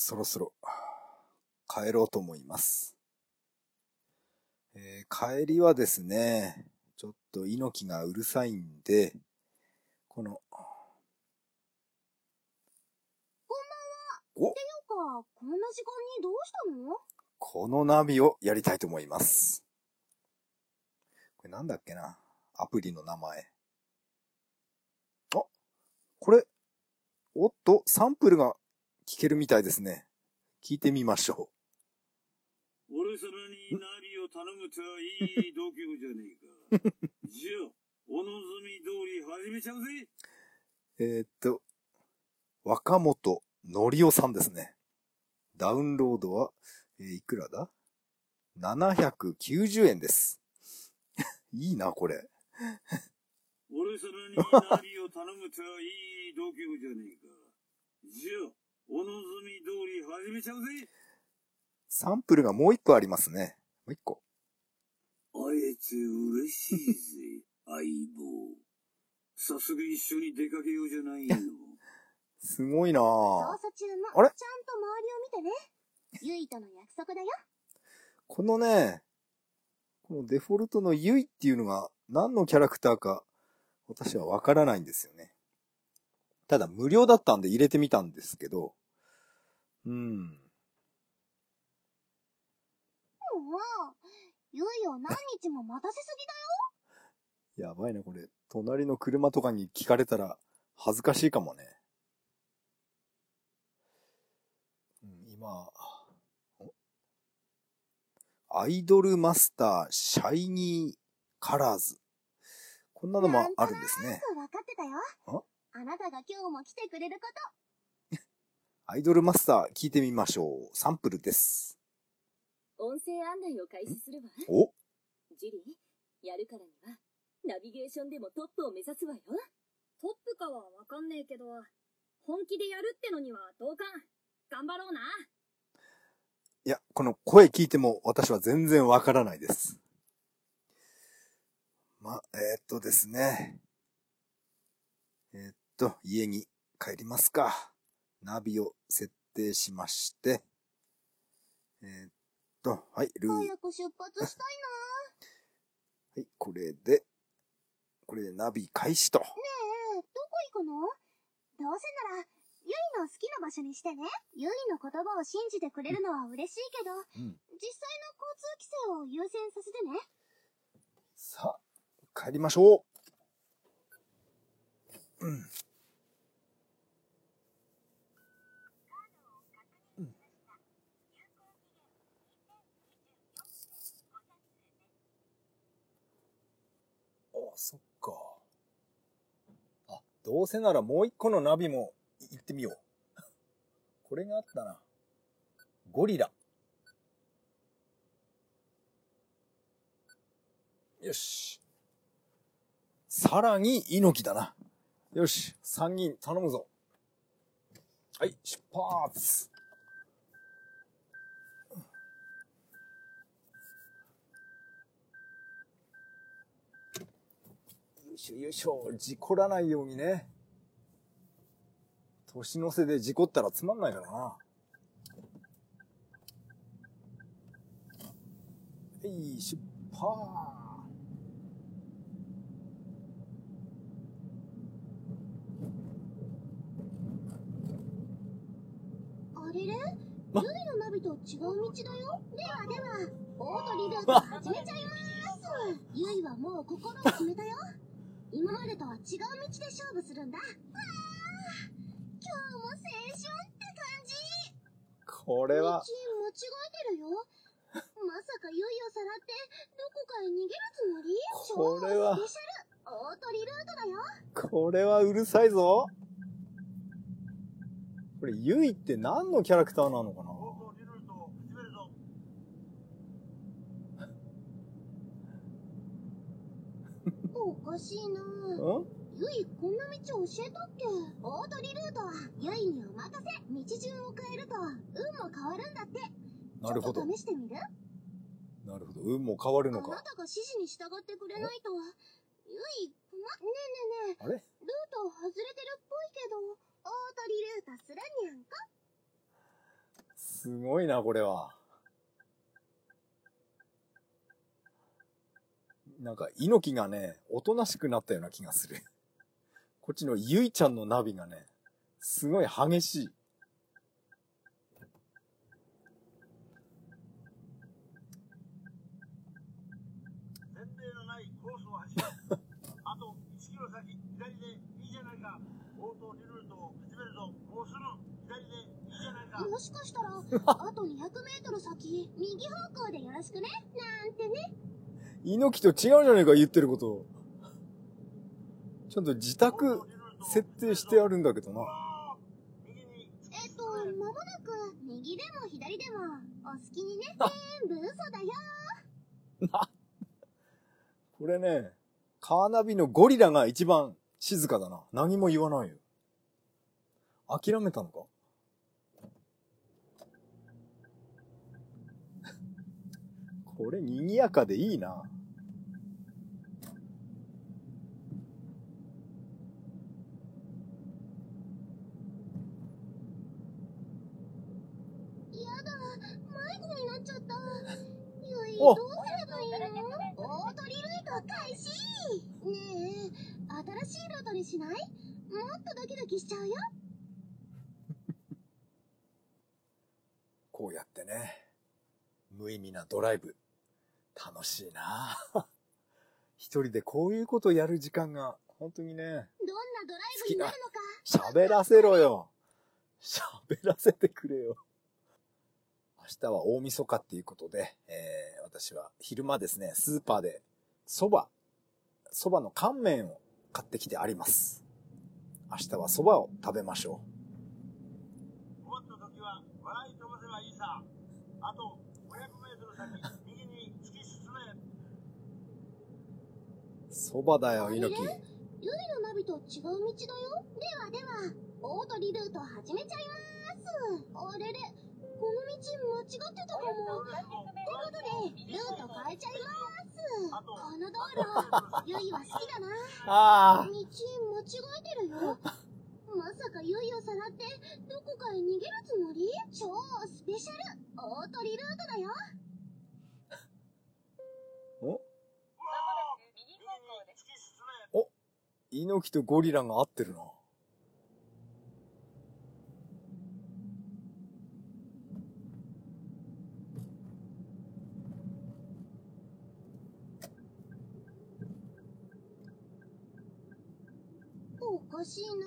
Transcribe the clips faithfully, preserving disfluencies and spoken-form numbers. そろそろ帰ろうと思います。えー、帰りはですね、ちょっと猪木がうるさいんで、このこんばんは。ていうか、こんな時間にどうしたの？このナビをやりたいと思います。これなんだっけな、アプリの名前。あ、これ、おっと、サンプルが聞けるみたいですね。聞いてみましょう。俺様にナビを頼むとはいい度胸じゃねえか。じゃあ、お望み通り始めちゃうぜ。えー、っと、若本のりおさんですね。ダウンロードは、えー、いくらだななひゃくきゅうじゅうえんです。いいな、これ。俺様にナビを頼むとはいい度胸じゃねえか。じゃあ、お望み通り始めちゃうぜ。サンプルがもう一個ありますね。もう一個。あえて嬉しいぜ、相棒。早速一緒に出かけようじゃないの。すごいなぁ。捜査中も、あれちゃんと周りを見てね。ユイとの約束だよ。このね、このデフォルトのユイっていうのが何のキャラクターか私はわからないんですよね。ただ無料だったんで入れてみたんですけど、うん。もう、ユイを何日も待たせすぎだよ。やばいな、これ。隣の車とかに聞かれたら恥ずかしいかもね。今、アイドルマスターシャイニーカラーズ。こんなのもあるんですね。わかってたよ。あなたが今日も来てくれること。アイドルマスター聞いてみましょう。サンプルです。音声案内を開始するわ。お。ジュリー、やるからにはナビゲーションでもトップを目指すわよ。トップかはわかんねえけど、本気でやるってのには同感。頑張ろうな。いや、この声聞いても私は全然わからないです。ま、えー、っとですね。えー、っと、家に帰りますか。ナビを設定しまして。えー、っと、はい、ルート。早く出発したいな。はい、これで、これでナビ開始と。ねえ、どこ行くの？どうせなら、ユイの好きな場所にしてね。ユイの言葉を信じてくれるのは嬉しいけど、うん、実際の交通規制を優先させてね。さあ、帰りましょう。うん。うん、あ、そっか。あ、どうせならもう一個のナビも行ってみよう。これがあったな。ゴリラ。よし。さらに猪木だな。よし、三人頼むぞ。はい、出発。よいしょよいしょ、事故らないようにね。年の瀬で事故ったらつまんないからな。はい、出発。あれれ？ま、ユイのナビと違う道だよ。ではでは、オートリベート始めちゃいます。ユイはもう心を決めたよ。今までとは違う道で勝負するんだ。今日も青春って感じ。これは間違えてるよ。まさかユイをさらってどこかへ逃げるつもり？これは超スペシャルオートリルートだよ。これはうるさいぞ。これユイって何のキャラクターなのかな。オートリルート始めるぞ。おかしいな。ん？ユイ、こんな道教えたっけ？オートリルートはユイにお任せ。道順を変えると運も変わるんだって。なるほど。ちょっと試してみる？なるほど、運も変わるのか。あなたが指示に従ってくれないとユイ、ま、ねえねえねえ、あれ？ルート外れてるっぽいけど、オートリルートするにゃんか？すごいな、これは。なんか、猪木がね、おとなしくなったような気がする。こっちのゆいちゃんのナビがね、すごい激しい。前例のないコースを走る。あといちキロ先、左でいいじゃないか。オートリルートを始めるぞ。もうすぐ左でいいじゃないか。もしかしたら、あとにひゃくメートル先、右方向でよろしくね。なんてね。猪木と違うじゃねえか、言ってること。ちゃんと自宅設定してあるんだけどな。えっと、まもなく右でも左でもお好きにね。全部嘘だよ。これね、カーナビのゴリラが一番静かだな。何も言わないよ。諦めたのか。これ賑やかでいいな。お、どうすればいいの？オートリルート開始。ねえ、新しいルートにしない？もっとドキドキしちゃうよ。こうやってね、無意味なドライブ楽しいな。一人でこういうことやる時間が本当にね。どんなドライブになるのか。喋らせろよ。喋らせてくれよ。明日は大晦日っていうことで、えー、私は昼間ですね、スーパーで蕎麦、蕎麦の乾麺を買ってきてあります。明日は蕎麦を食べましょう。困った時は笑い飛ばせばいいさ。あとごひゃくメートル先、右に突き進め。蕎麦だよ、猪木。ゆいのナビと違う道だよ。ではでは、オートリルート始めちゃいます。あれれ。この道間違ってたかも。ってことで、ルート変えちゃいます。この道路、ユイは好きだな。ああ。道間違えてるよ。まさかユイをさらって、どこかへ逃げるつもり？超スペシャル、オートリルートだよ。お？お、猪木とゴリラが合ってるな。おかしいな。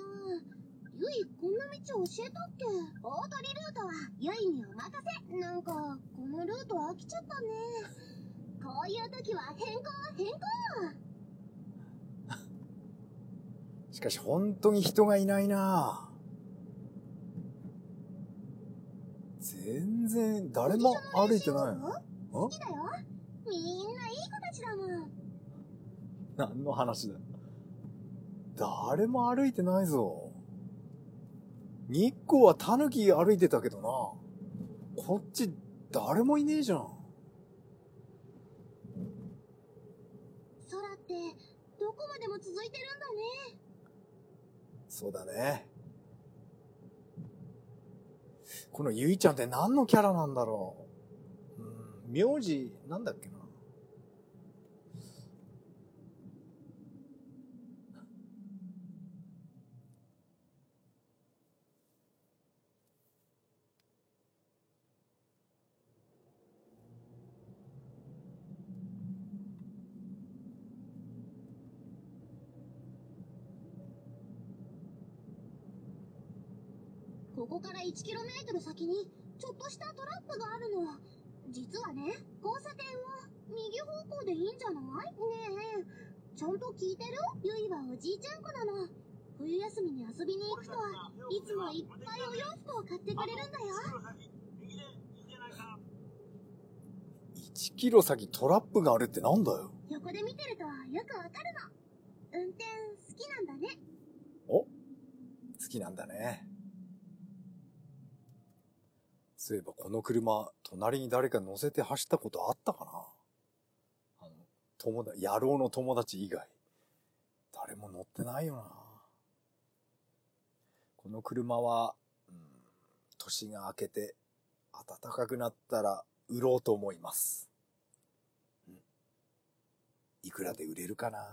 ユイ、こんな道教えたっけ？オートリルートはユイにお任せ。なんかこのルート飽きちゃったね。こういう時は変更変更。しかし本当に人がいないな。全然誰も歩いてないの。好きだよ。みんないい子たちだもん。何の話だ。誰も歩いてないぞ。日光はタヌキ歩いてたけどな。こっち誰もいねえじゃん。空ってどこまでも続いてるんだね。そうだね。このゆいちゃんって何のキャラなんだろう。うーん、名字なんだっけな。ここから いちキロメートル 先にちょっとしたトラップがあるの。実はね、交差点は右方向でいいんじゃない？ねえ、ちゃんと聞いてる？ユイはおじいちゃん子なの。冬休みに遊びに行くといつもいっぱいお洋服を買ってくれるんだよ。いちキロ先トラップがあるってなんだよ。横で見てるとよくわかるの。運転好きなんだね。お、好きなんだね。そういえばこの車、隣に誰か乗せて走ったことあったかな。あの、友達、野郎の友達以外、誰も乗ってないよな。この車は、うん、年が明けて暖かくなったら売ろうと思います。うん、いくらで売れるかな。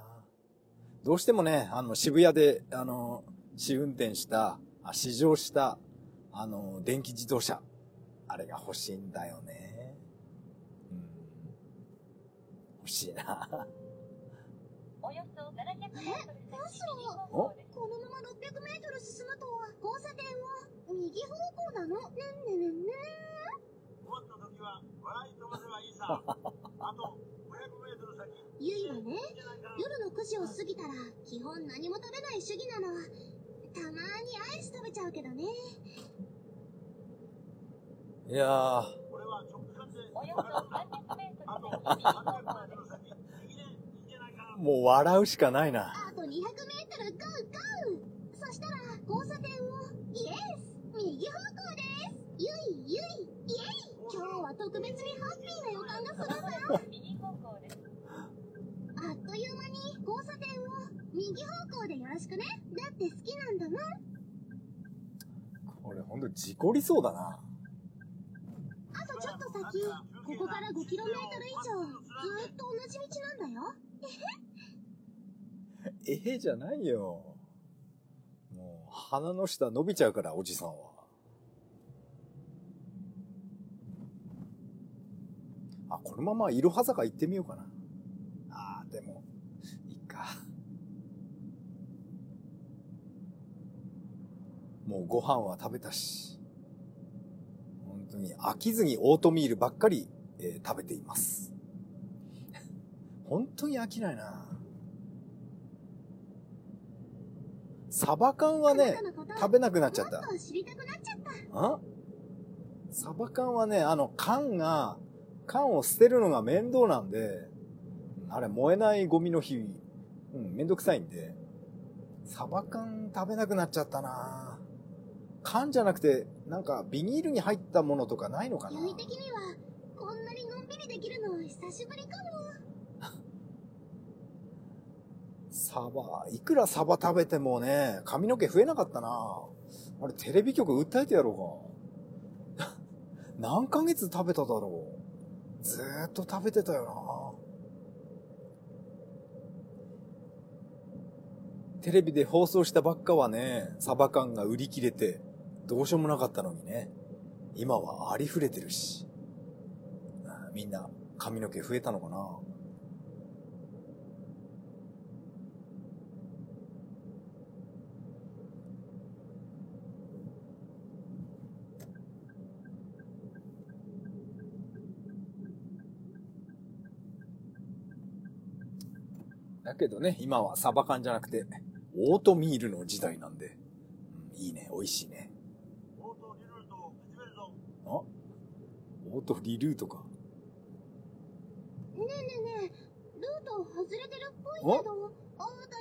どうしてもね、あの渋谷であの試運転した、あ試乗したあの電気自動車、あれが欲しいんだよね。うん、欲しいな。およそななひゃくメートル先にお、このままろっぴゃくメートル進むと交差点は右方向なの。ねんねねね。今度の時は笑い飛ばせばいいさ。あとごひゃくメートル先。ゆいはね、夜のくじを過ぎたら基本何も食べない主義なの。たまにアイス食べちゃうけどね。いやー。俺は直感で。およそさんびゃくメートル先。もう笑うしかないな。あとにひゃくメートル、ゴーゴー。そしたら交差点をイエス、右方向です。ゆいゆいイエイ。今日は特別にハッピーな予感がするぞ。右方向です。あっという間に交差点を右方向でよろしくね。だって好きなんだもん。これほんと事故りそうだな。あとちょっと先、ここから ごキロメートル 以上ずっと同じ道なんだよ。えへじゃないよ。もう鼻の下伸びちゃうから、おじさんは。あ、このままいろは坂行ってみようかな。あーでもいいか。もうご飯は食べたし、本当に飽きずにオートミールばっかり、えー、食べています。本当に飽きないな。サバ缶はね、食べなくなっちゃった。あ？サバ缶はね、あの缶が、缶を捨てるのが面倒なんで、あれ燃えないゴミの日、うん、めんどくさいんで、サバ缶食べなくなっちゃったな。缶じゃなくて、なんかビニールに入ったものとかないのかな。意味的にはこんなにのんびりできるの久しぶりかも。サバ、いくらサバ食べてもね、髪の毛増えなかったな。あれ、テレビ局訴えてやろうか。何ヶ月食べただろう。ずーっと食べてたよな。テレビで放送したばっかはね、サバ缶が売り切れて、どうしようもなかったのにね。今はありふれてるし。みんな、髪の毛増えたのかな。だけどね、今はサバ缶じゃなくてオートミールの時代なんで、うん、いいね、美味しいね。オートリルートを始めるぞ。あ、オートリルートか。ねえねえねえ、ルート外れてるっぽいけど、オート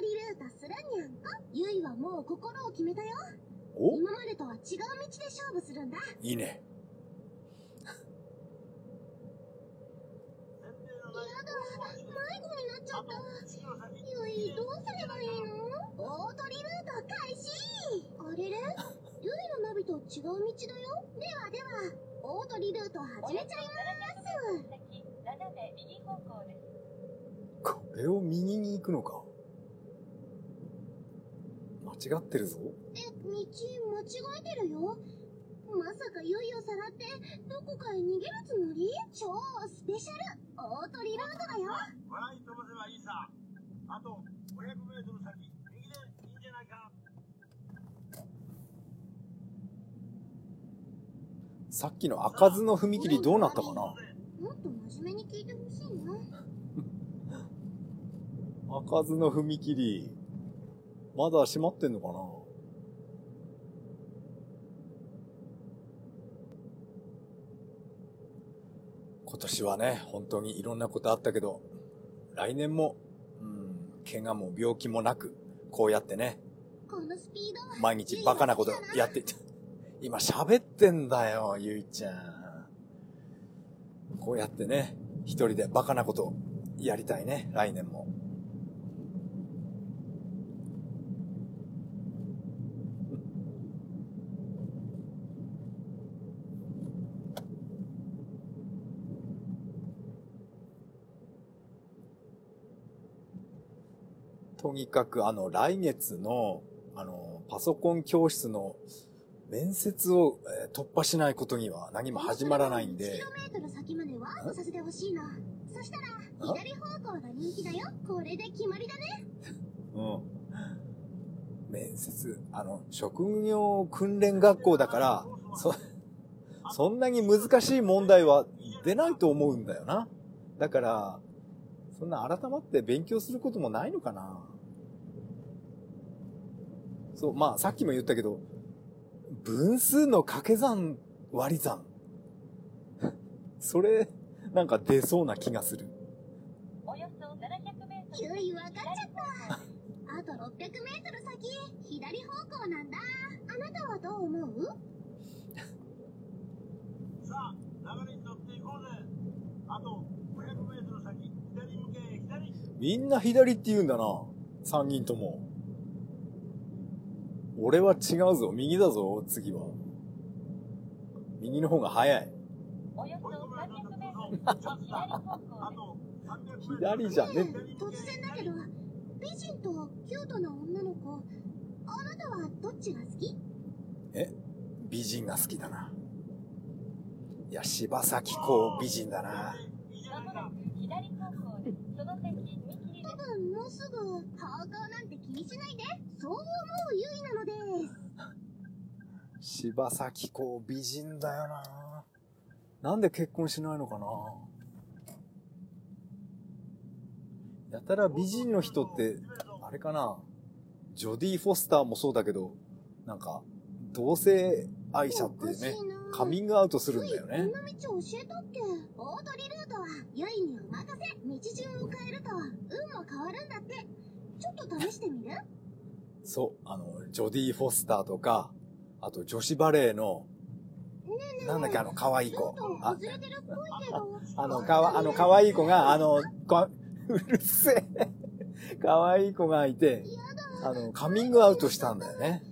リルートするにゃんか。ゆいはもう心を決めたよ。お、今までとは違う道で勝負するんだ。いいね。ゆい、どうすればいいの？オートリルート開始。あれれ、ゆいのナビと違う道だよ。ではでは、オートリルート始めちゃいます。斜め右方向です。これを右に行くのか。間違ってるぞ。え、道間違えてるよ。まさかゆいをさらってどこかへ逃げるつもり？超スペシャルオートリルートだよ。笑い飛ばせばいいさ。あとごひゃくメートル先、右でいいんじゃないか。さっきの開かずの踏切どうなったかな。もっと真面目に聞いてほしいな。開かずの踏切まだ閉まってんのかな。今年はね、本当にいろんなことあったけど、来年も、うん、怪我も病気もなく、こうやってね、このスピード毎日バカなことやっていた。今喋ってんだよ、ゆいちゃん。こうやってね、一人でバカなことやりたいね、来年も。とにかくあの来月のあのパソコン教室の面接を突破しないことには何も始まらないんで。いちキロメートル先までワープさせてほしいな。そしたら左方向が人気だよ。これで決まりだね。うん。面接、あの職業訓練学校だから、そそんなに難しい問題は出ないと思うんだよな。だからそんな改まって勉強することもないのかな。そう、まあさっきも言ったけど。分数の掛け算割り算それなんか出そうな気がする。およそななひゃくメートル。ゆい分かっちゃったあとろっぴゃくメートル先、左方向なんだ。あなたはどう思う？さあ流れに乗っていこうぜ。あとごひゃくメートル先、左向け左。みんな左って言うんだな、さんにんとも。俺は違うぞ、右だぞ、次は。右の方が早い。およそさんびゃくメートル。左じゃねえ。突然だけど、美人とキュートな女の子、あなたはどっちが好き？え、美人が好きだな。いや、柴咲コウ美人だな。多分もうすぐ方向なんて気にしないで。そう思うゆいなのです。柴咲コウ美人だよな。なんで結婚しないのかな。やたら美人の人ってあれかな。ジョディ・フォスターもそうだけど、なんか同性愛者ってね、カミングアウトするんだよね。こんな道教えたっけ？大通りルートはゆいにお任せ。道順を変えると運も変わるんだって。ちょっと試してみる？そう、あのジョディ・フォスターとか、あと女子バレーの、ねえねえなんだっけ、あの可愛い子、あのかわあの可愛い子があのかうるせえ可愛い子がいて、あのカミングアウトしたんだよね。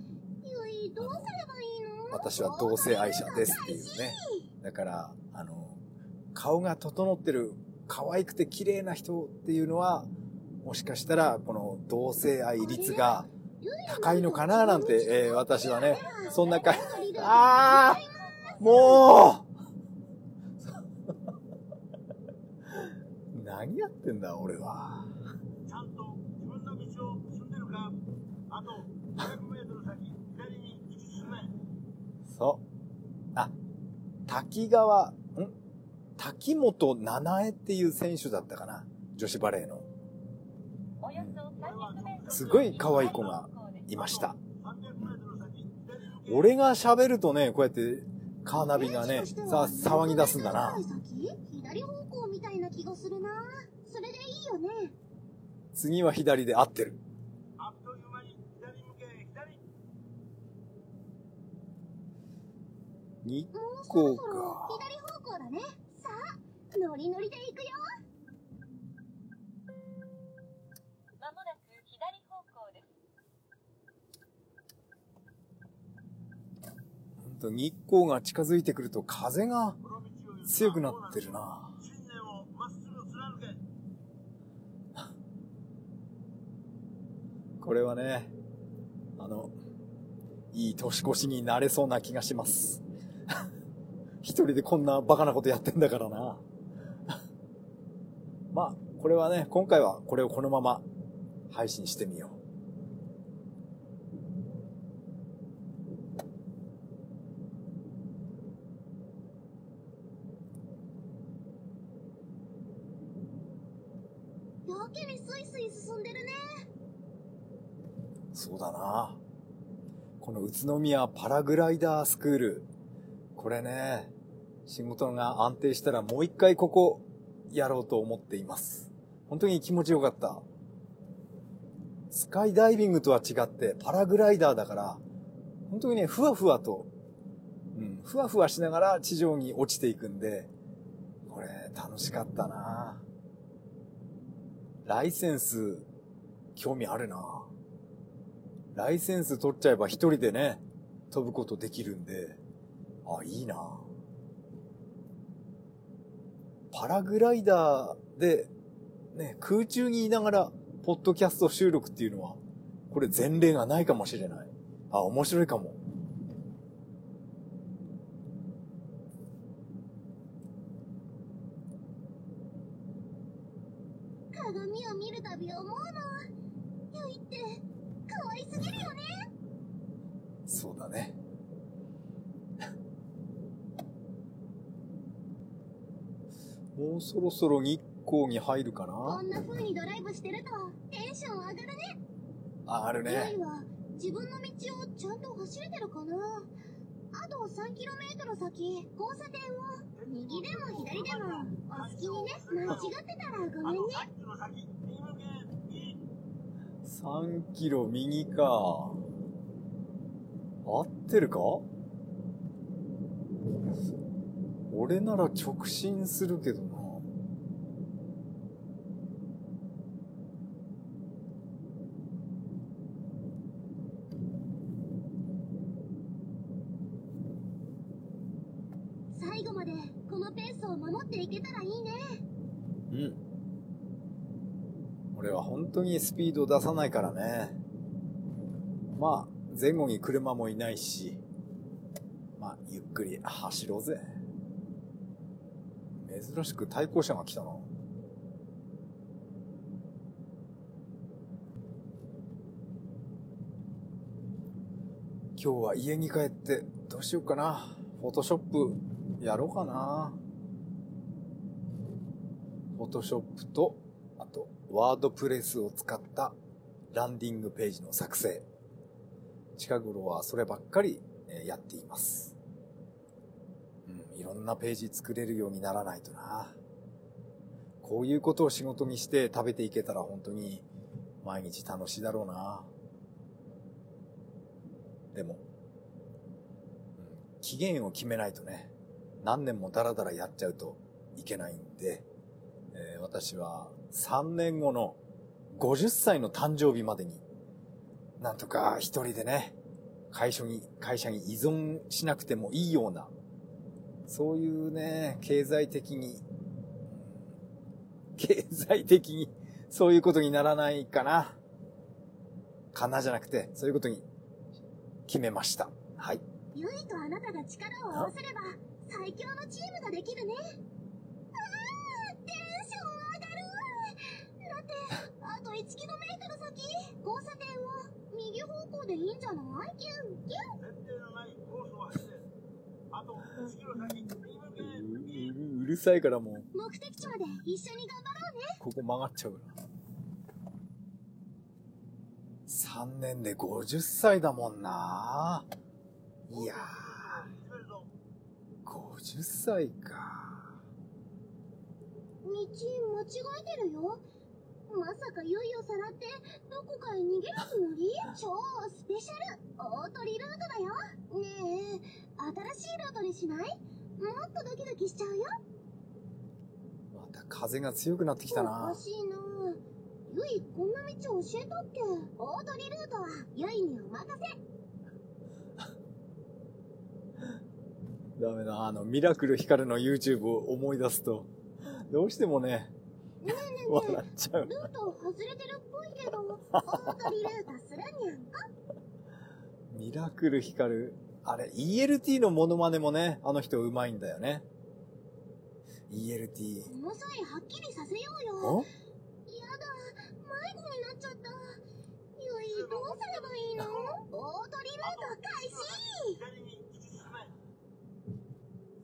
どうすればいいの？私は同性愛者ですっていうね。だからあの顔が整ってる可愛くて綺麗な人っていうのは、もしかしたらこの同性愛率が高いのかななんて、えー、私はね、そんなかあーもう何やってんだ俺は。ちゃんと自分の道を進んでるか。あとごひゃくメートル先、左に進め。そう。あ、滝川ん滝本七恵っていう選手だったかな、女子バレーの。すごい可愛い子がいました。俺が喋るとね、こうやってカーナビがね、さ騒ぎ出すんだな。左方向みたいな気がするな。それでいいよね。次は左で合ってる。あっという間に左向け左。日光か。左方向だね。さあ、ノリノリで行くよ。日光が近づいてくると風が強くなってるな。これはね、あのいい年越しになれそうな気がします一人でこんなバカなことやってんだからなまあこれはね、今回はこれをこのまま配信してみよう。そうだな。この宇都宮パラグライダースクール、これね、仕事が安定したらもう一回ここやろうと思っています。本当に気持ちよかった。スカイダイビングとは違ってパラグライダーだから、本当にね、ふわふわと、うん、ふわふわしながら地上に落ちていくんで、これ楽しかったな。ライセンス興味あるな。ライセンス取っちゃえば一人でね、飛ぶことできるんで、あ、いいな。パラグライダーで、ね、空中にいながらポッドキャスト収録っていうのは、これ前例がないかもしれない。あ、面白いかも。鏡を見るたび思うの。ユイって可愛すぎるよね。そうだね。もうそろそろ日光に入るかな。こんな風にドライブしてるとテンション上がるね。あるね。ユイは自分の道をちゃんと走れてるかな。あと さんキロメートル 先、交差点を右でも左でもお好きにね。間違ってたらごめんね。さんキロ右か。合ってるか？俺なら直進するけどな。最後までこのペースを守っていけたらいいね。うん。俺は本当にスピードを出さないからね。まあ前後に車もいないし、まあゆっくり走ろうぜ。珍しく対向車が来たな。今日は家に帰ってどうしようかな。フォトショップやろうかな。フォトショップと、あとワードプレスを使ったランディングページの作成。近頃はそればっかりやっています。いろんなページ作れるようにならないとな。こういうことを仕事にして食べていけたら本当に毎日楽しいだろうな。でも期限を決めないとね、何年もダラダラやっちゃうといけないんで、えー、私はさんねんごのごじゅっさいの誕生日までになんとか一人でね、会社に、会社に依存しなくてもいいような、そういうね、経済的に、経済的にそういうことにならないかな。かなじゃなくて、そういうことに決めました。はい。ユイとあなたが力を合わせれば、最強のチームができるね。ああ、テンション上がる。だって、あと いちキロメートル 先、交差点を右方向でいいんじゃない？キュンキュン。うるさいからもう目的地まで一緒に頑張ろうね。ここ曲がっちゃうから。さんねんでごじゅっさいだもんな。いやー、ごじゅっさいか。道間違えてるよ。まさかユイをさらってどこかへ逃げるつもり？超スペシャル大鳥ルートだよ。ねえ、新しいルートにしない？もっとドキドキしちゃうよ。また風が強くなってきたな。おかしいな。ユイこんな道教えたっけ？大鳥ルートはユイにお任せ。ダメだ、あのミラクルヒカルの YouTube を思い出すとどうしてもね、ねえねえねえ、笑っちゃう。ルート外れてるっぽいけど、大鳥ルートするにゃんか。ミラクルヒカル、あれ イーエルティー のモノマネもね、あの人うまいんだよね。 イーエルティー、 この際はっきりさせようよ。やだ、迷子になっちゃった。ユイどうすればいいの？大鳥ルート開始。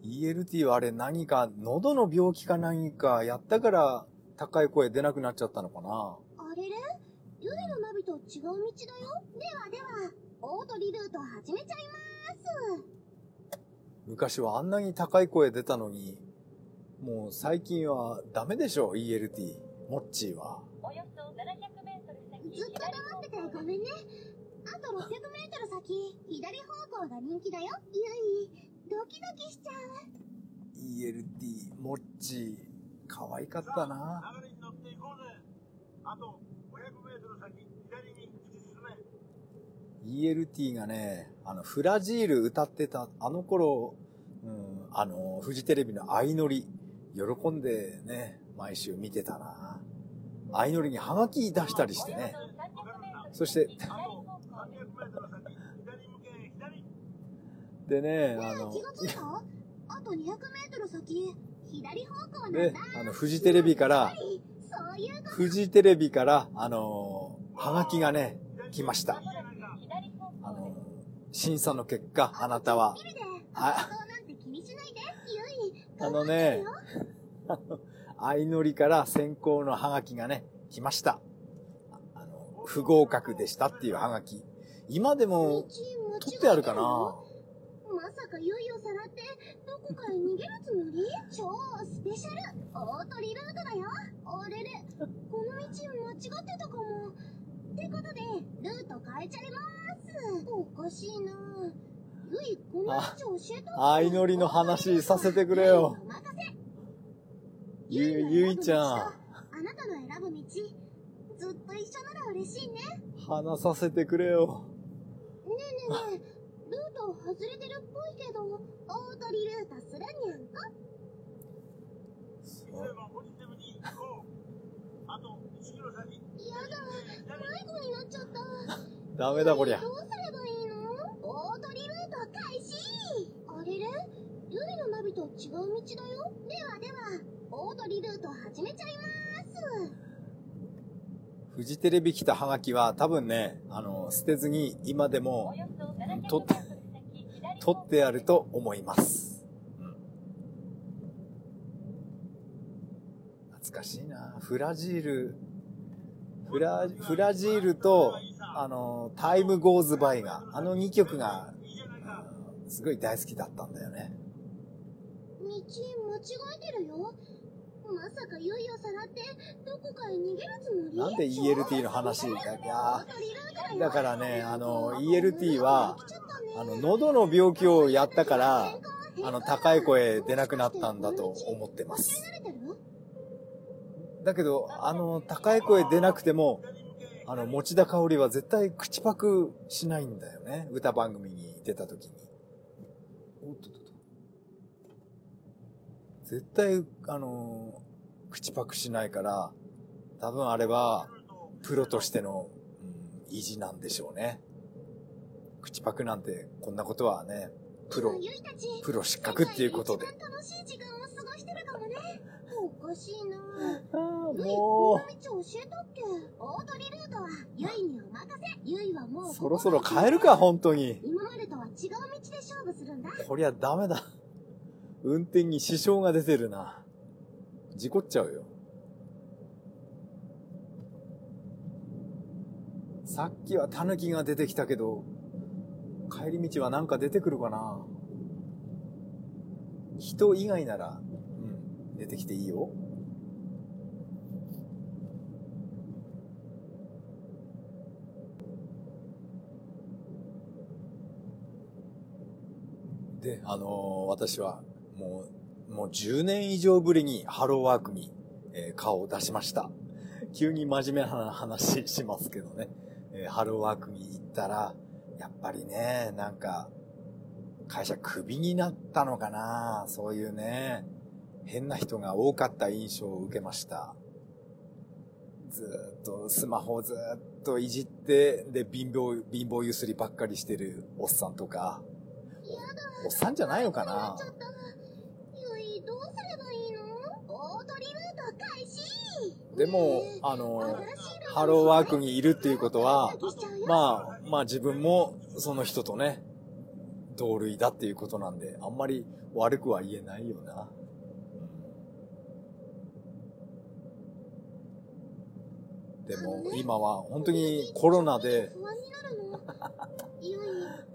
イーエルティー はあれ何か喉の病気か何かやったから高い声出なくなっちゃったのかな。あれれ、ユイのナビと違う道だよ。ではでは大鳥ルート始めちゃいます。昔はあんなに高い声出たのに、もう最近はダメでしょ イーエルティー。 モッチーはおよそななひゃくメートル先、ずっと黙っててごめんね。あとろっぴゃくメートル先左方向が人気だよ。ユイドキドキしちゃう。 イーエルティー、 モッチーかわいかったな。流れに乗っていこうぜ。あとごひゃくメートル先左に進め。 イーエルティー がね、あのフラジール歌ってたあの頃、うん、あのフジテレビの相乗り喜んでね、毎週見てたな。相乗りにハガキ出したりしてね、そしてでね、あのあとにひゃくメートル先、左方向なんだ。で、あのフジテレビからフジテレビからあのハガキがね来ました。あの審査の結果、あなたはああのね、相乗りから選考のハガキがね来ました。あの不合格でしたっていうハガキ。今でも取ってあるかな。まさかユイをさらってどこかへ逃げるつもり？超スペシャル大鳥ルートだよ。あれれ、この道間違ってたかも。ってことでルート変えちゃいます。おかしいな。ユイ、この道教えた。相乗りの話させてくれよ。ユイ、ユイちゃん。あなたの選ぶ道、ずっと一緒なら嬉しいね。話させてくれよ。ねえねえねえ。ルート外れてるっぽいけど、大鳥ルートするにゃんか。そう。やだ、迷子になっちゃった。ダメだこりゃ。どうすればいいの？大鳥ルート開始。あれれ、ルイのナビと違う道だよ。ではでは、大鳥ルート始めちゃいます。フジテレビ来たハガキは多分ね、あの捨てずに今でも取って。取ってあると思います、うん、懐かしいな。フラジールフ ラ, フラジールとあのタイムゴーズバイが、あのにきょくが、うん、すごい大好きだったんだよね。道間違えてるよ。まさかユイをさらってどこかへ逃げるつもり？なんで イーエルティー の話だか。だからね、あの イーエルティー はあの喉の病気をやったから、あの高い声出なくなったんだと思ってます。だけどあの高い声出なくても、あの持田香織は絶対口パクしないんだよね、歌番組に出た時に。おっとっとっと絶対あの口パクしないから、多分あれはプロとしての、うん、意地なんでしょうね。口パクなんてこんなことはね、プロプロ失格っていうことで。楽しい時間を過ごしてるかもね。おかしいな。あーもう。ルイ、この道教えたっけ？大鳥ルートはユイにお任せ。ユイはもう。そろそろ変えるか本当に。今までとは違う道で勝負するんだ。こりゃダメだ。運転に支障が出てるな。事故っちゃうよ。さっきはタヌキが出てきたけど。帰り道はなんか出てくるかな。人以外なら、うん、出てきていいよ。で、あのー、私はもうもうじゅうねん以上ぶりにハローワークに、えー、顔を出しました。急に真面目な話しますけどね、えー、ハローワークに行ったら。やっぱりね、なんか会社クビになったのかな、そういうね変な人が多かった印象を受けました。ずっとスマホをずっといじって、で貧乏貧乏ゆすりばっかりしてるおっさんとか。おっさんじゃないのかな。でもあのハローワークにいるっていうことは、まあまあ自分もその人とね同類だっていうことなんで、あんまり悪くは言えないよな。でも今は本当にコロナで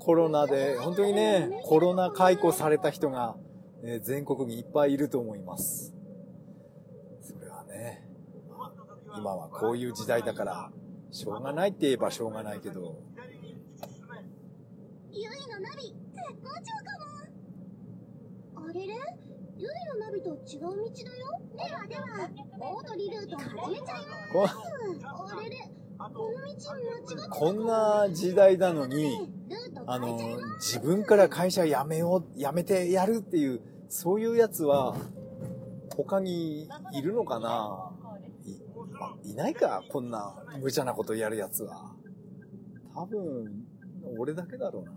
コロナで本当にね、コロナ解雇された人が全国にいっぱいいると思います。それはね、今はこういう時代だからしょうがないって言えばしょうがないけど。ユイのナビ絶好調かも。あれれ、ユイのナビと違う道だよ。ではでは大鳥ルート始めちゃいます。あれれ、この道間違って。こんな時代なのに、あの自分から会社辞めよう、辞めてやるっていうそういうやつは他にいるのかな。いないか、こんな無茶なことやるやつは。多分俺だけだろうな。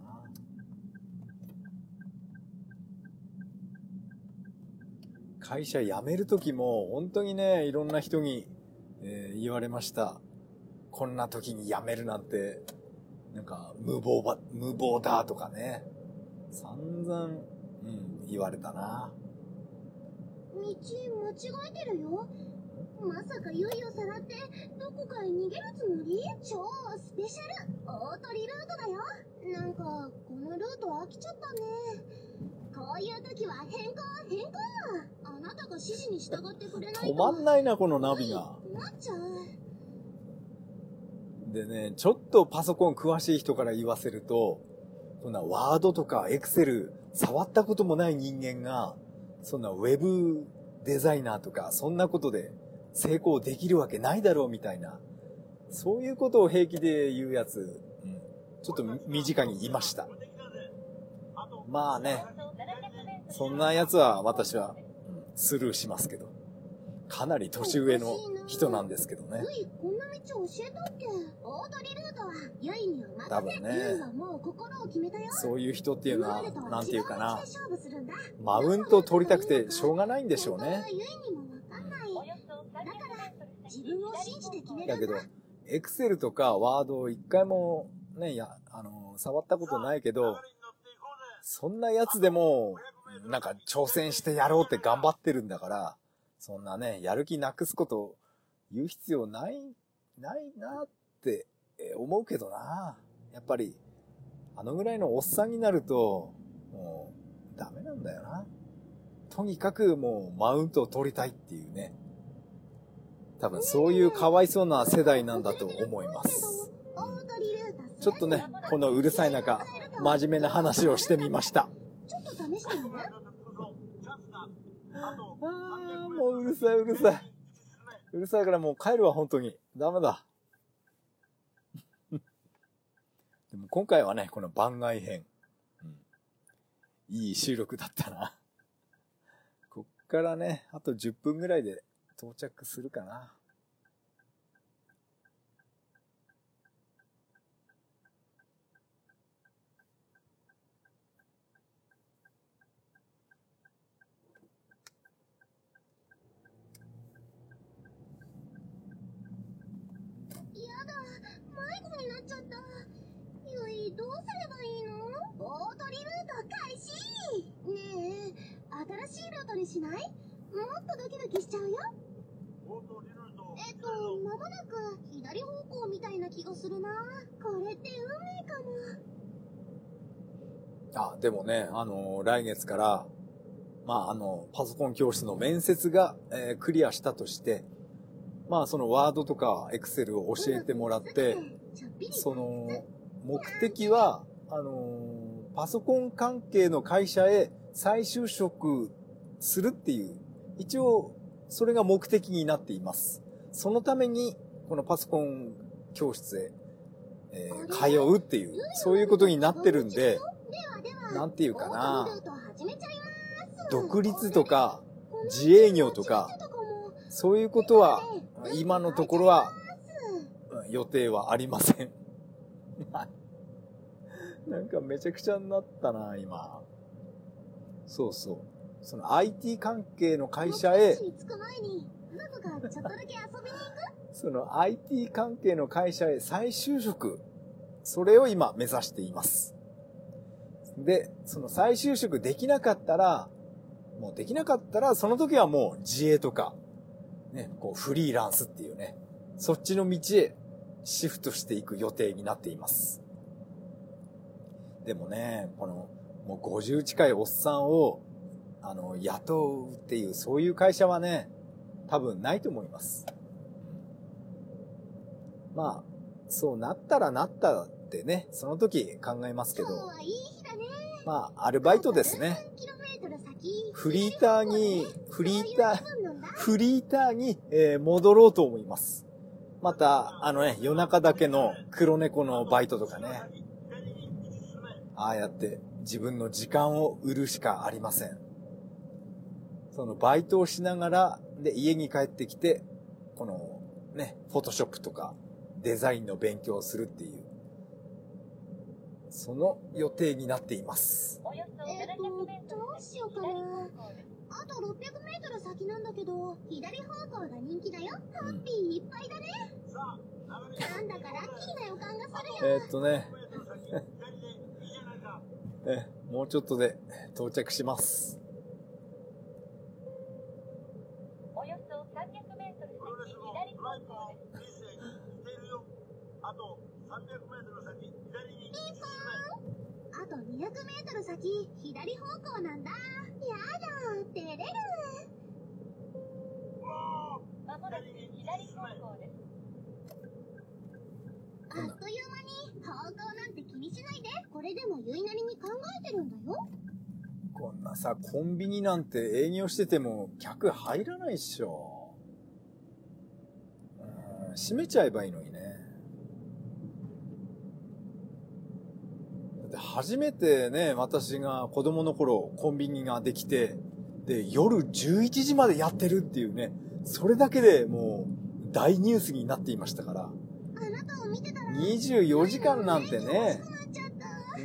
会社辞める時も本当にね、いろんな人に、えー、言われました。こんな時に辞めるなんてなんか無謀ば無謀だとかね、散々、うん、言われたな。道間違えてるよ。まさかゆいをさらってどこかへ逃げるつもり？超スペシャル大鳥ルートだよ。なんかこのルート飽きちゃったね。こういう時は変更変更。あなたが指示に従ってくれないと止まんないな、このナビが。なっちゃう。でね、ちょっとパソコン詳しい人から言わせると、こんなワードとかエクセル触ったこともない人間が、そんなウェブデザイナーとかそんなことで成功できるわけないだろうみたいな、そういうことを平気で言うやつ、うん、ちょっと身近にいました。まあね、そんなやつは私はスルーしますけど、かなり年上の人なんですけどね。ゆい、こんな道教えたっけ？大鳥ルートはゆいには任せ。多分ね、ゆいはもう心を決めたよ。そういう人っていうのはなんていうかな、マウントを取りたくてしょうがないんでしょうね。だけどエクセルとかワードを一回もね、やあの触ったことないけど、そんなやつでもなんか挑戦してやろうって頑張ってるんだから、そんなね、やる気なくすこと言う必要ないないなって思うけどな。やっぱりあのぐらいのおっさんになるともうダメなんだよな。とにかくもうマウントを取りたいっていうね、多分そういうかわいそうな世代なんだと思います。ちょっとね、このうるさい中、真面目な話をしてみました。あー、もううるさいうるさい。うるさいからもう帰るわ、本当に。ダメだ。でも今回はね、この番外編、うん。いい収録だったな。こっからね、あとじゅっぷんぐらいで、到着するかな。いやだ、迷子になっちゃった。ゆい、どうすればいいの？大鳥ルート開始。ねえ、新しいルートにしない？もっとドキドキしちゃうよ。えっと、まもなく左方向みたいな気がするな。これって運命かも。あ、でもね、あの来月から、まああのパソコン教室の面接が、えー、クリアしたとして、まあそのワードとかエクセルを教えてもらって、その目的はあのパソコン関係の会社へ再就職するっていう、一応それが目的になっています。そのためにこのパソコン教室へ、えー、通うっていう、そういうことになってるんで、なんていうかな、独立とか自営業とかそういうことは今のところは予定はありません。なんかめちゃくちゃになったな今。そうそう。その アイティー 関係の会社へ、その アイティー 関係の会社へ再就職、それを今目指しています。で、その再就職できなかったら、もうできなかったら、その時はもう自営とか、ね、こうフリーランスっていうね、そっちの道へシフトしていく予定になっています。でもね、この、もうごじゅう近いおっさんを、あの雇うっていうそういう会社はね、多分ないと思います。まあそうなったらなったってね、その時考えますけど、まあアルバイトですね。フリーターにフリーターフリーターに、えー、戻ろうと思います。またあのね、夜中だけの黒猫のバイトとかね、ああやって自分の時間を売るしかありません。そのバイトをしながらで家に帰ってきて、このね、フォトショップとかデザインの勉強をするっていう、その予定になっています。えーと、どうしようかな。あとろっぴゃくメートル先なんだけど、左方向が人気だよ。ハッピーいっぱいだね。なんだかラッキーな予感がするよ。えーっとね。え、もうちょっとで到着します。およそさんびゃくメートル先、左方向です。あとさんびゃくメートル先、左に。あとにひゃくメートル先、左方向なんだ。やだ、照れる。まもなく左方向です。あっという間に、方向なんて気にしないで。これでもゆいなりに考えてるんだよ。こんなさ、コンビニなんて営業してても客入らないっしょ。うん、閉めちゃえばいいのにね。だって初めてね、私が子供の頃コンビニができて、で夜じゅういちじまでやってるっていうね、それだけでもう大ニュースになっていましたから。にじゅうよじかんなんてね、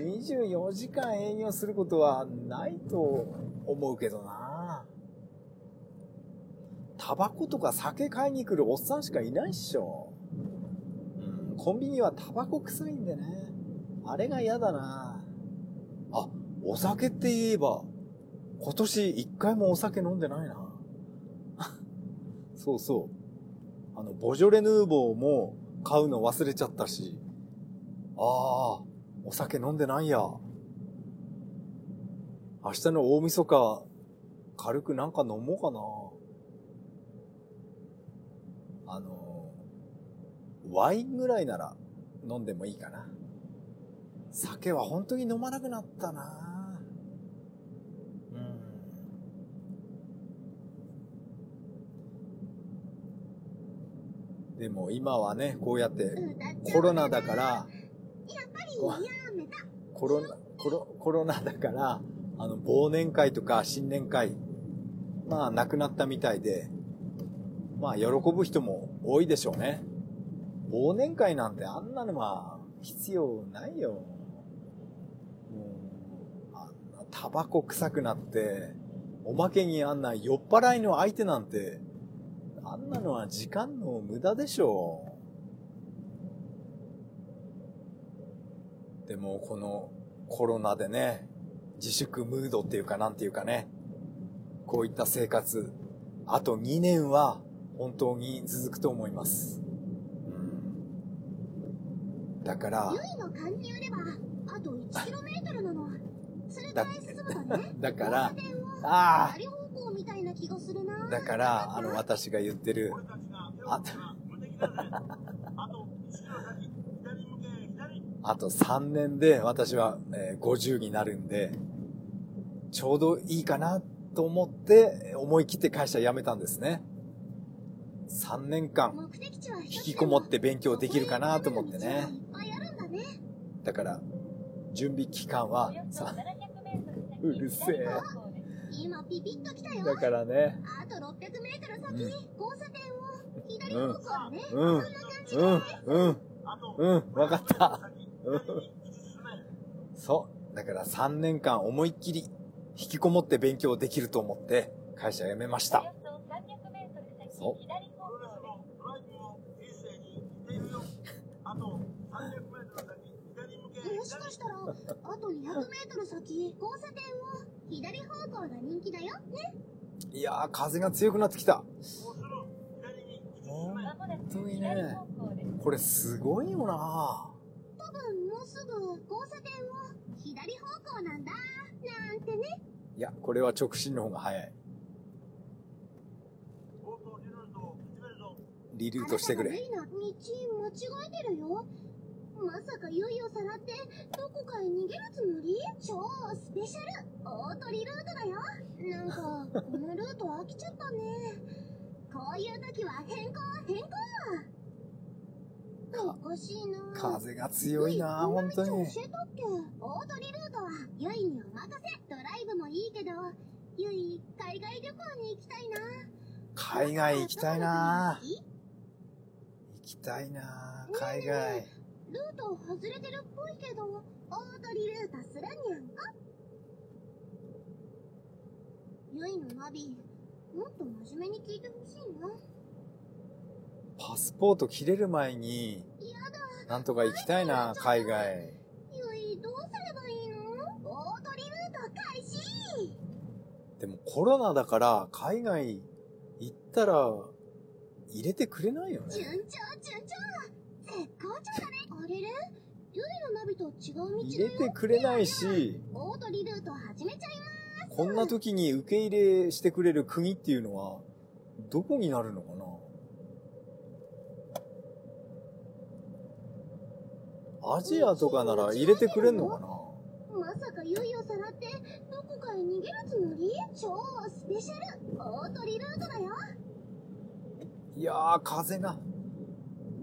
にじゅうよじかん営業することはないと思うけどな。タバコとか酒買いに来るおっさんしかいないっしょ。うん、コンビニはタバコ臭いんでね、あれが嫌だな。あ、お酒って言えば今年一回もお酒飲んでないな。そうそう、あのボジョレ・ヌーボーも買うの忘れちゃったし、ああ、お酒飲んでないや。明日の大晦日、軽くなんか飲もうかな。あの、ワインぐらいなら飲んでもいいかな。酒は本当に飲まなくなったな。うん。でも今はね、こうやってコロナだから、コロナ、コロ、コロナだから、あの、忘年会とか新年会、まあ、なくなったみたいで、まあ、喜ぶ人も多いでしょうね。忘年会なんてあんなのは必要ないよ。もう、あんなタバコ臭くなって、おまけにあんな酔っ払いの相手なんて、あんなのは時間の無駄でしょう。でもこのコロナでね、自粛ムードっていうかなんていうかね、こういった生活、あとにねんは本当に続くと思います。うん、だから。ゆいの勘によればあといちキロメートルなの。それくらい進むのね。だから、ああ。だから、あの、私が言ってる、あと、あとさんねんで私はごじゅうになるんで、ちょうどいいかなと思って、思い切って会社辞めたんですね。さんねんかん、引きこもって勉強できるかなと思ってね。だから、準備期間は、さ、うるせえ。今ピピッと来たよ。だからね。あとろっぴゃくメートル先、うん、交差点を左方向ね。うん、そんな感じで。うん、うん、うん、わかった。そう、だからさんねんかん思いっきり引きこもって勉強できると思って会社辞めました。そう。もしかしたらあとにひゃくメートル先、交差点を。左方向が人気だよ、ね。いやー、風が強くなってきた。本当にね、これすごいよな。多分もうすぐ交差点を左方向なんだ、なんてね。いや、これは直進の方が早い。リルートしてくれ。レイナ、道間違えてるよ。まさかゆいをさらってどこかへ逃げるつもり？超スペシャルオートリルートだよ。なんかこのルート飽きちゃったね。こういう時は変更変更。おかしいな。風が強いな、本当に。教えたっけ？オートリルートはゆいにお任せ。ドライブもいいけど、ゆい海外旅行に行きたいな。海外行きたいな。きたいな、海外。ねえねえ、ルート外れてるっぽいけど、大取りルートするにゃんか。ゆいのナビ、もっと真面目に聞いてほしいな。パスポート切れる前に、なんとか行きたいな、海外。ゆい、どうすればいいの？大取りルート開始！でもコロナだから、海外行ったら、入れてくれないよね。順調順調、絶好調だね。あれれ、ゆいのナビと違う道だよ。入れてくれないし、大取りルート始めちゃいます。こんな時に受け入れしてくれる国っていうのはどこになるのかな。アジアとかなら入れてくれんのかな。まさかゆいをさらってどこかへ逃げるつもり？超スペシャル大取りルートだよ。いやー、風が、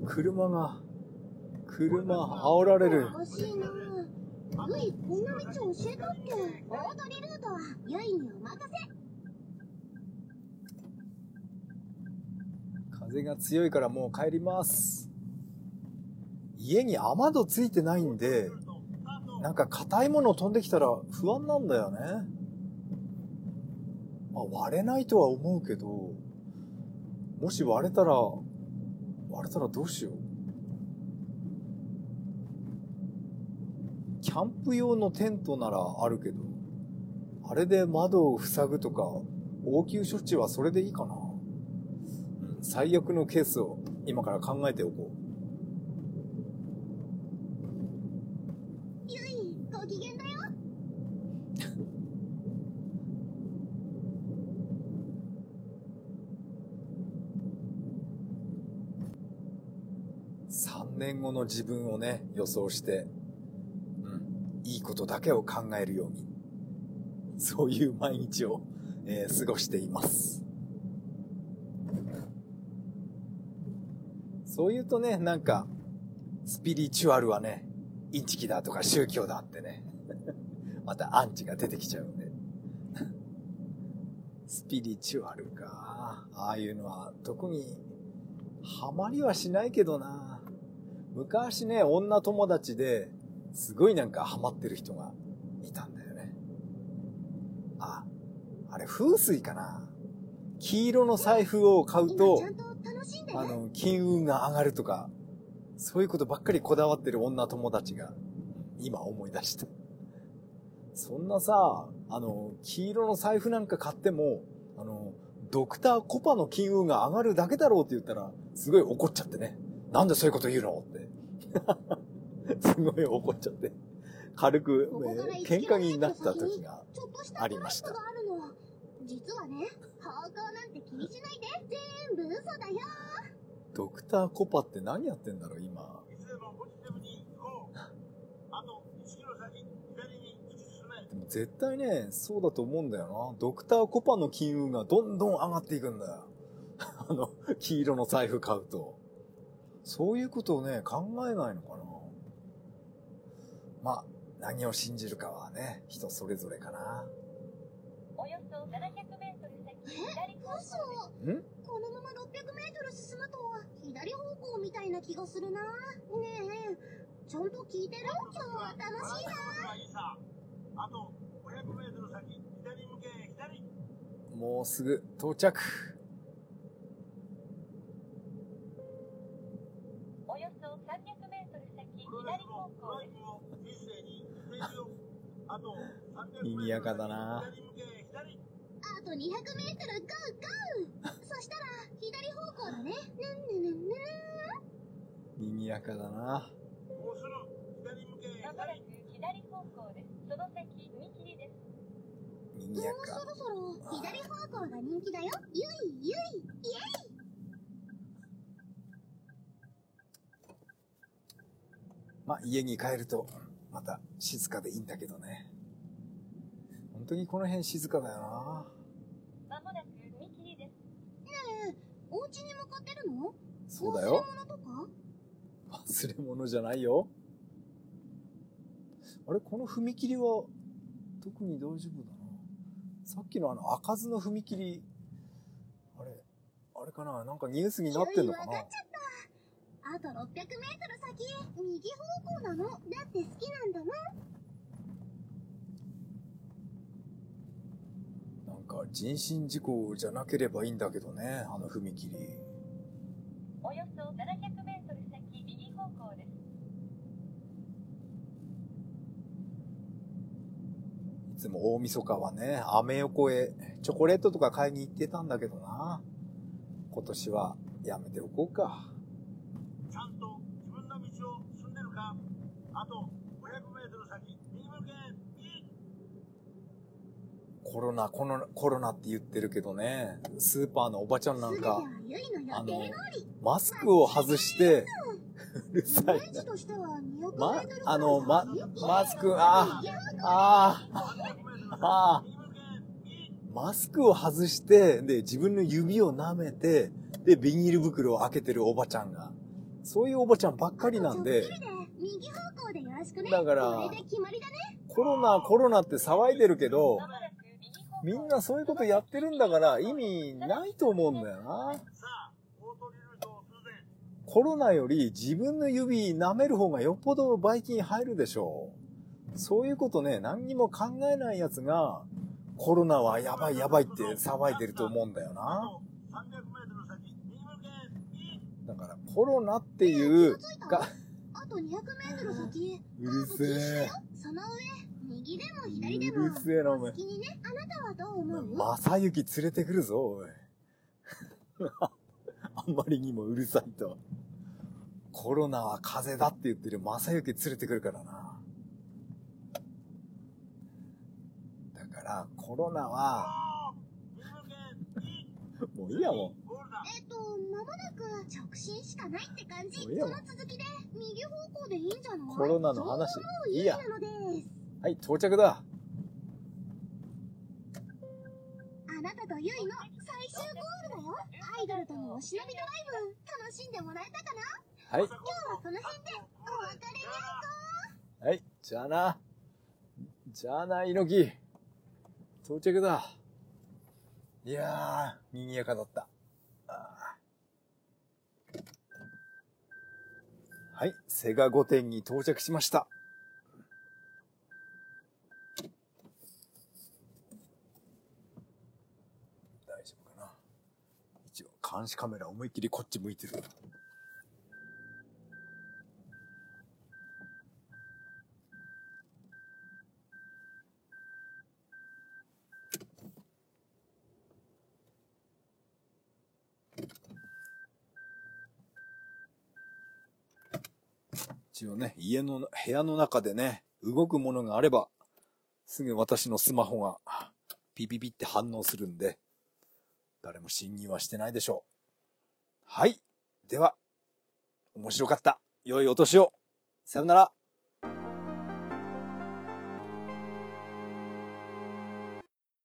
車が、車煽られる。欲しいな。ゆい、こんな道教えたっけ？大取りルートはゆいにお任せ。風が強いからもう帰ります。家に雨戸ついてないんで、なんか硬いもの飛んできたら不安なんだよね。まあ、割れないとは思うけど、もし割れたら、割れたらどうしよう。キャンプ用のテントならあるけど、あれで窓を塞ぐとか、応急処置はそれでいいかな。最悪のケースを今から考えておこう。ゆい、ご機嫌だよ。さんねんごの自分をね、予想して、うん、いいことだけを考えるように、そういう毎日を、えー、過ごしています。そういうとね、なんか、スピリチュアルはね、インチキだとか宗教だってね、またアンチが出てきちゃうんで。スピリチュアルか。ああいうのは特にハマりはしないけどな。昔ね、女友達ですごいなんかハマってる人がいたんだよね。あ、あれ風水かな。黄色の財布を買うと、あの、金運が上がるとか、そういうことばっかりこだわってる女友達が、今思い出した。そんなさ、あの、黄色の財布なんか買っても、あの、ドクターコパの金運が上がるだけだろうって言ったら、すごい怒っちゃってね。なんでそういうこと言うのってすごい怒っちゃって軽く喧嘩になった時がありました。ここからいちキロメートル先にちょっとしたトラックがあるの。実はね、方向なんて気にしないで、全部嘘だよ。ドクターコパって何やってんだろう今。でも絶対ね、そうだと思うんだよな。ドクターコパの金運がどんどん上がっていくんだよ。あの黄色の財布買うと。そういうことをね、考えないのかな。まあ、何を信じるかはね、人それぞれかな。およそななひゃくメートル先、左方向。ん？このままろっぴゃくメートル進むと、左方向みたいな気がするな。ねえ、ちゃんと聞いてる？今日は楽しいな。あとごひゃくメートル先、左向け、左。もうすぐ到着。賑やかだな。あとにひゃくメートルゴーゴー。そしたら左方向だね。ぬんぬんぬんぬん。賑やかだな。もうすぐ左向け。まもなく左方向です。その先踏切です。賑やか。もうそろそろ左方向が人気だよ。ゆいゆいイエイ。まあ、家に帰るとまた静かでいいんだけどね。本当にこの辺静かだよな。まもなく踏切です。ねえ、お家に向かってるの？そうだよ。忘れ物とか？忘れ物じゃないよ。あれ、この踏切は特に大丈夫だな。さっきのあの開かずの踏切、あれ、あれかな、なんかニュースになってんのかな。あとろっぴゃくメートル先、右方向なの。だって好きなんだもん。なんか人身事故じゃなければいいんだけどね、あの踏切。およそななひゃくメートル先、右方向です。いつも大晦日はね、アメ横へチョコレートとか買いに行ってたんだけどな。今年はやめておこうか。ちゃんと自分の道を進んでるか。あとごひゃくメートル先、右向け。コロナ、コロナ、コロナって言ってるけどね、スーパーのおばちゃんなんか、あの、マスクを外して、うるさいな。ま、あの、ま、マスク、ああ、ああ、マスクを外して、で、自分の指を舐めて、で、ビニール袋を開けてるおばちゃんが。そういうおばちゃんばっかりなんで。右方向でよろしくね。だから、コロナ、コロナって騒いでるけど、みんなそういうことやってるんだから意味ないと思うんだよな。コロナより自分の指舐める方がよっぽどバイキン入るでしょう。そういうことね、何にも考えないやつが、コロナはやばいやばいって騒いでると思うんだよな。だからコロナっていうが、あとにひゃくメートル先。うるせえ。その上、右でも左でも。うるせえなお前。先にね、あなたはどう思う？まさゆき連れてくるぞおい。あんまりにもうるさいと。コロナは風邪だって言ってるまさゆき連れてくるからな。だからコロナはもういいやもう。えっとまもなく直進しかないって感じ。その続きで右方向でいいんじゃない？コロナの話いいや。はい、到着だ。あなたとゆいの最終ゴールだよ。アイドルとのお忍びドライブ、楽しんでもらえたかな？はい、今日はこの辺でお別れにゃんこ。はい、じゃあな、じゃあな猪木、到着だ。いやー、賑やかだった。はい、セガごてんに到着しました。大丈夫かな。一応監視カメラ思いっきりこっち向いてる。一応ね、家の、部屋の中でね、動くものがあれば、すぐ私のスマホがピピピって反応するんで、誰も侵入はしてないでしょう。はい。では、面白かった。良いお年を。さよなら。